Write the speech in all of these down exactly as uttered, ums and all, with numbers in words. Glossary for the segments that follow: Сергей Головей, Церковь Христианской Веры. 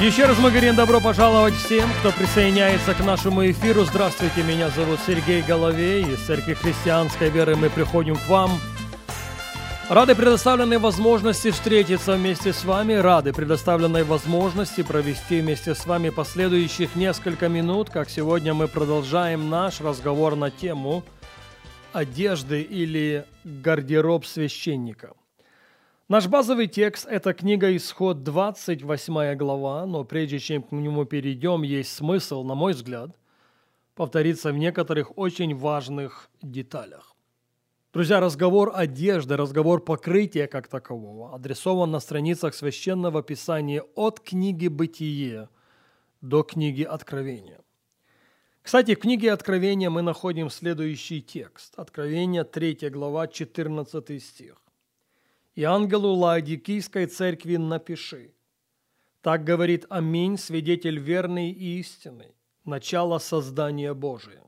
Еще раз мы говорим добро пожаловать всем, кто присоединяется к нашему эфиру. Здравствуйте, меня зовут Сергей Головей. Из Церкви Христианской Веры мы приходим к вам. Рады предоставленной возможности встретиться вместе с вами, рады предоставленной возможности провести вместе с вами последующих несколько минут, как сегодня мы продолжаем наш разговор на тему одежды или гардероб священника. Наш базовый текст – это книга Исход, двадцать восьмая глава, но прежде чем к нему перейдем, есть смысл, на мой взгляд, повториться в некоторых очень важных деталях. Друзья, разговор одежды, разговор покрытия как такового адресован на страницах Священного Писания от книги Бытие до книги Откровения. Кстати, в книге Откровения мы находим следующий текст. Откровение, третья глава, четырнадцатый стих. «И ангелу Лаодикийской церкви напиши: так говорит Аминь, свидетель верный и истинный, начало создания Божия.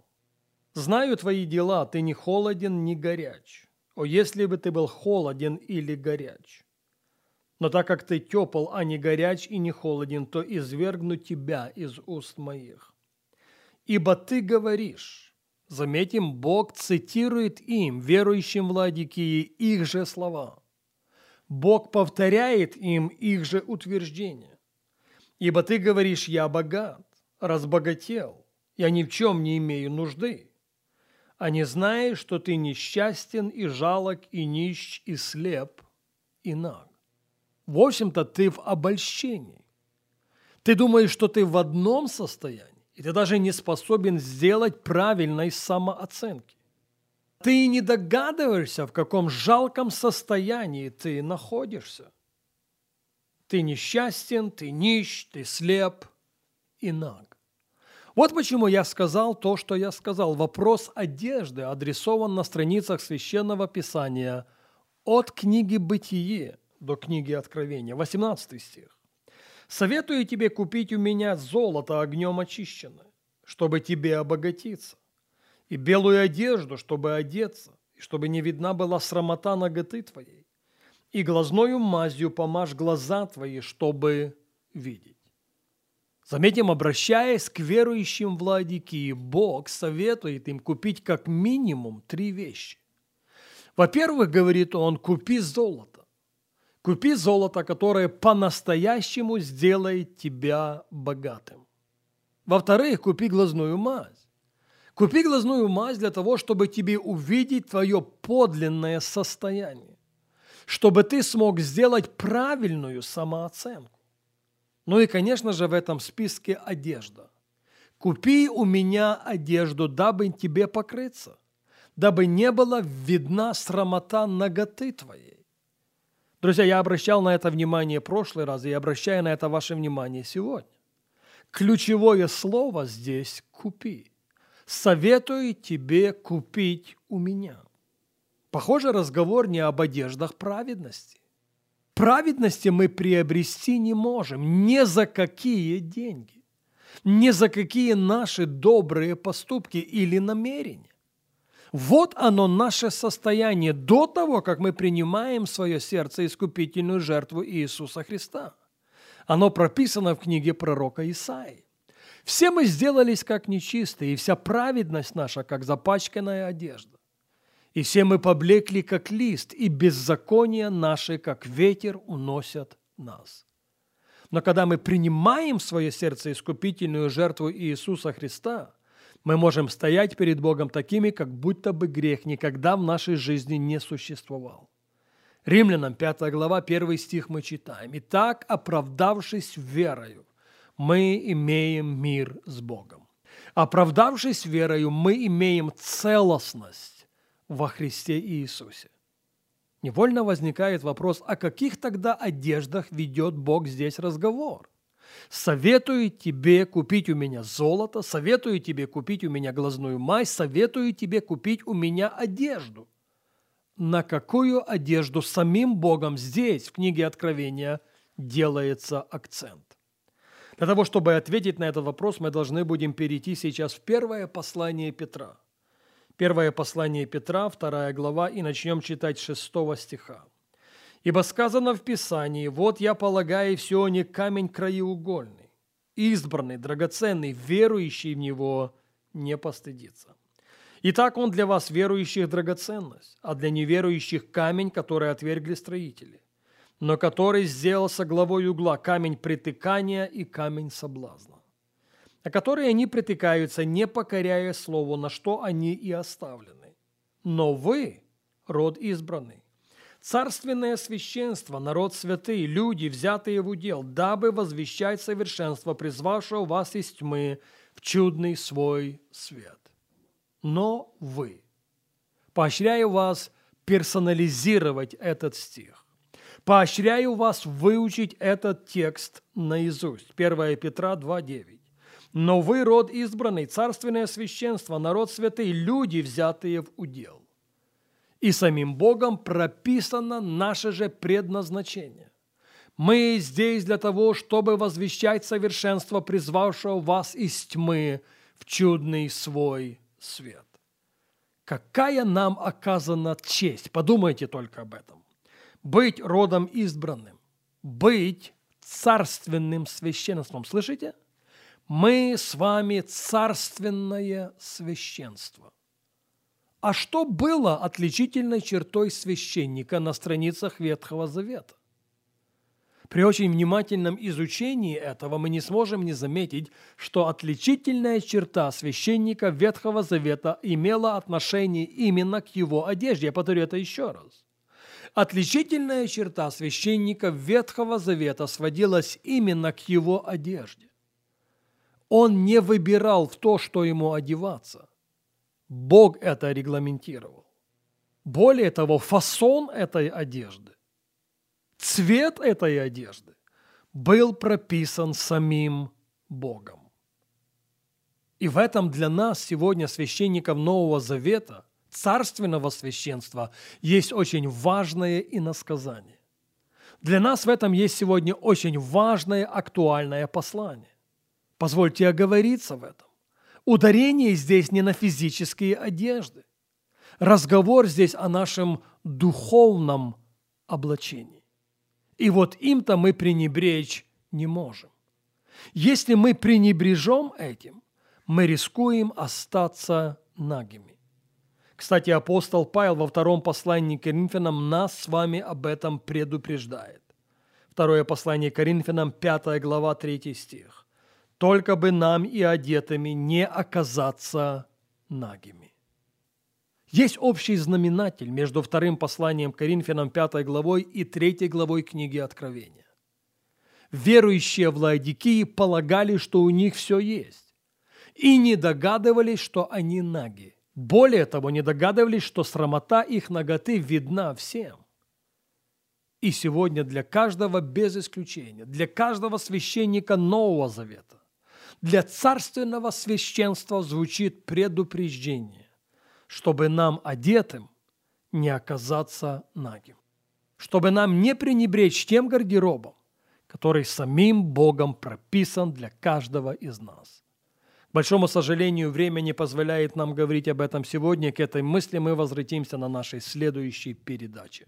Знаю твои дела, ты не холоден, не горяч. О, если бы ты был холоден или горяч! Но так как ты тепл, а не горяч и не холоден, то извергну тебя из уст моих. Ибо ты говоришь...» Заметим, Бог цитирует им, верующим в Лаодикии, их же слова. Бог повторяет им их же утверждения. «Ибо ты говоришь, я богат, разбогател, я ни в чем не имею нужды. А не знаешь, что ты несчастен и жалок, и нищ, и слеп, и наг». В общем-то, ты в обольщении. Ты думаешь, что ты в одном состоянии, и ты даже не способен сделать правильной самооценки. Ты не догадываешься, в каком жалком состоянии ты находишься. Ты несчастен, ты нищ, ты слеп и наг. Вот почему я сказал то, что я сказал. Вопрос одежды адресован на страницах Священного Писания от книги Бытие до книги Откровения. восемнадцатый стих. «Советую тебе купить у меня золото огнем очищенное, чтобы тебе обогатиться, и белую одежду, чтобы одеться, и чтобы не видна была срамота наготы твоей, и глазною мазью помажь глаза твои, чтобы видеть». Заметим, обращаясь к верующим в Лаодикии, Бог советует им купить как минимум три вещи. Во-первых, говорит он, купи золото. Купи золото, которое по-настоящему сделает тебя богатым. Во-вторых, купи глазную мазь. Купи глазную мазь для того, чтобы тебе увидеть твое подлинное состояние, чтобы ты смог сделать правильную самооценку. Ну и, конечно же, в этом списке одежда. «Купи у меня одежду, дабы тебе покрыться, дабы не была видна срамота наготы твоей». Друзья, я обращал на это внимание в прошлый раз, и обращаю на это ваше внимание сегодня. Ключевое слово здесь «купи». «Советую тебе купить у меня». Похоже, разговор не об одеждах праведности. Праведности мы приобрести не можем ни за какие деньги, ни за какие наши добрые поступки или намерения. Вот оно наше состояние до того, как мы принимаем в свое сердце искупительную жертву Иисуса Христа. Оно прописано в книге пророка Исаии. «Все мы сделались как нечистые, и вся праведность наша, как запачканная одежда. И все мы поблекли, как лист, и беззакония наши, как ветер, уносят нас». Но когда мы принимаем в свое сердце искупительную жертву Иисуса Христа, мы можем стоять перед Богом такими, как будто бы грех никогда в нашей жизни не существовал. Римлянам пятая глава, первый стих мы читаем. «Итак, оправдавшись верою, мы имеем мир с Богом». Оправдавшись верою, мы имеем целостность во Христе Иисусе. Невольно возникает вопрос, о каких тогда одеждах ведет Бог здесь разговор? «Советую тебе купить у меня золото, советую тебе купить у меня глазную мазь, советую тебе купить у меня одежду». на какую одежду самим Богом здесь, в книге Откровения, делается акцент. Для того, чтобы ответить на этот вопрос, мы должны будем перейти сейчас в первое послание Петра. Первое послание Петра, вторая глава, и начнем читать шестого стиха. «Ибо сказано в Писании, вот я полагаю в Сионе камень краеугольный, избранный, драгоценный, верующий в него не постыдится. Итак, он для вас, верующих, драгоценность, а для неверующих камень, который отвергли строители, но который сделался главой угла, камень притыкания и камень соблазна, на которые они притыкаются, не покоряя слову, на что они и оставлены. Но вы, род избранный, царственное священство, народ святый, люди, взятые в удел, дабы возвещать совершенство, призвавшего вас из тьмы в чудный свой свет. Но вы». Поощряю вас персонализировать этот стих. Поощряю вас выучить этот текст наизусть. первое Петра два девять. «Но вы, род избранный, царственное священство, народ святый, люди, взятые в удел». И самим Богом прописано наше же предназначение. Мы здесь для того, чтобы возвещать совершенство, призвавшего вас из тьмы в чудный свой свет. Какая нам оказана честь? Подумайте только об этом. Быть родом избранным, быть царственным священством. Слышите? Мы с вами царственное священство. А что было отличительной чертой священника на страницах Ветхого Завета? При очень внимательном изучении этого мы не сможем не заметить, что отличительная черта священника Ветхого Завета имела отношение именно к его одежде. Я повторю это еще раз. Отличительная черта священника Ветхого Завета сводилась именно к его одежде. Он не выбирал в то, что ему одеваться. Бог это регламентировал. Более того, фасон этой одежды, цвет этой одежды был прописан самим Богом. И в этом для нас сегодня, священников Нового Завета, царственного священства, есть очень важное иносказание. Для нас в этом есть сегодня очень важное актуальное послание. Позвольте оговориться в этом. Ударение здесь не на физические одежды. Разговор здесь о нашем духовном облачении. И вот им-то мы пренебречь не можем. Если мы пренебрежем этим, мы рискуем остаться нагими. Кстати, апостол Павел во втором послании к Коринфянам нас с вами об этом предупреждает. Второе послание к Коринфянам, пятая глава, третий стих. «Только бы нам и одетыми не оказаться нагими». Есть общий знаменатель между вторым посланием к Коринфянам пятой главой и третьей главой книги Откровения. Верующие в Лаодикии полагали, что у них все есть, и не догадывались, что они наги. Более того, не догадывались, что срамота их наготы видна всем. И сегодня для каждого без исключения, для каждого священника Нового Завета, для царственного священства звучит предупреждение, чтобы нам одетым не оказаться нагим, чтобы нам не пренебречь тем гардеробом, который самим Богом прописан для каждого из нас. К большому сожалению, время не позволяет нам говорить об этом сегодня. К этой мысли мы возвратимся на нашей следующей передаче.